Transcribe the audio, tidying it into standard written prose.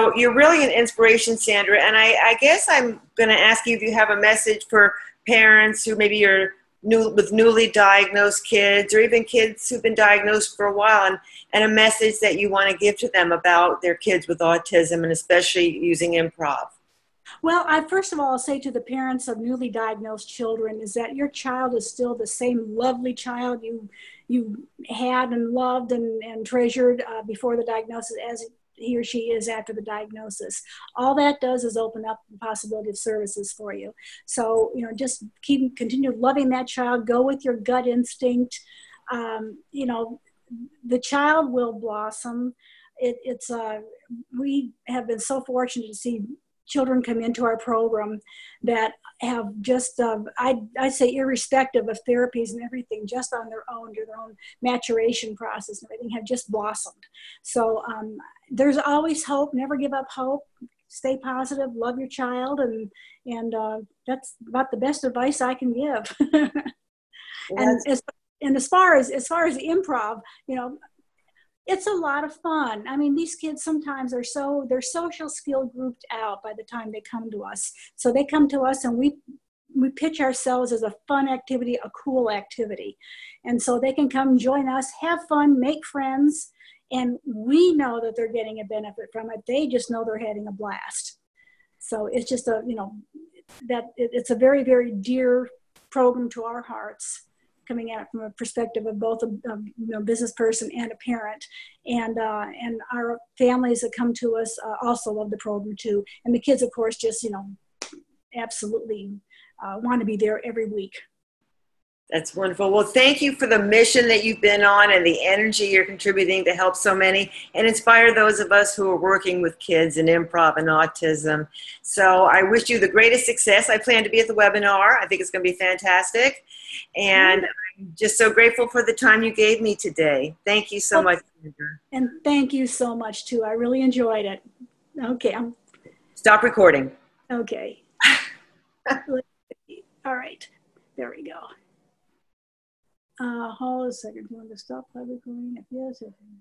So you're really an inspiration, Sandra. And I guess I'm going to ask you if you have a message for parents who maybe are newly diagnosed kids, or even kids who've been diagnosed for a while, and a message that you want to give to them about their kids with autism, and especially using improv. Well, I first of all say to the parents of newly diagnosed children is that your child is still the same lovely child you had and loved and treasured before the diagnosis as he or she is after the diagnosis. All that does is open up the possibility of services for you. So, you know, just continue loving that child. Go with your gut instinct. You know, the child will blossom. We have been so fortunate to see children come into our program that have just, I say irrespective of therapies and everything, just on their own, through their own maturation process and everything, have just blossomed. So there's always hope. Never give up hope. Stay positive, love your child. And that's about the best advice I can give. and as far as improv, you know, it's a lot of fun. I mean, these kids sometimes are their social skill grouped out by the time they come to us. So they come to us and we pitch ourselves as a fun activity, a cool activity. And so they can come join us, have fun, make friends. And we know that they're getting a benefit from it. They just know they're having a blast. So it's just it's a very, very dear program to our hearts, coming at it from a perspective of both a business person and a parent. And our families that come to us also love the program too. And the kids, of course, just, you know, absolutely want to be there every week. That's wonderful. Well, thank you for the mission that you've been on and the energy you're contributing to help so many and inspire those of us who are working with kids in improv and autism. So I wish you the greatest success. I plan to be at the webinar. I think it's going to be fantastic. And I'm just so grateful for the time you gave me today. Thank you so much, Sandra. And thank you so much, too. I really enjoyed it. Okay. Stop recording. Okay. All right. There we go. Hold a second. Do you want to stop recording? Yes.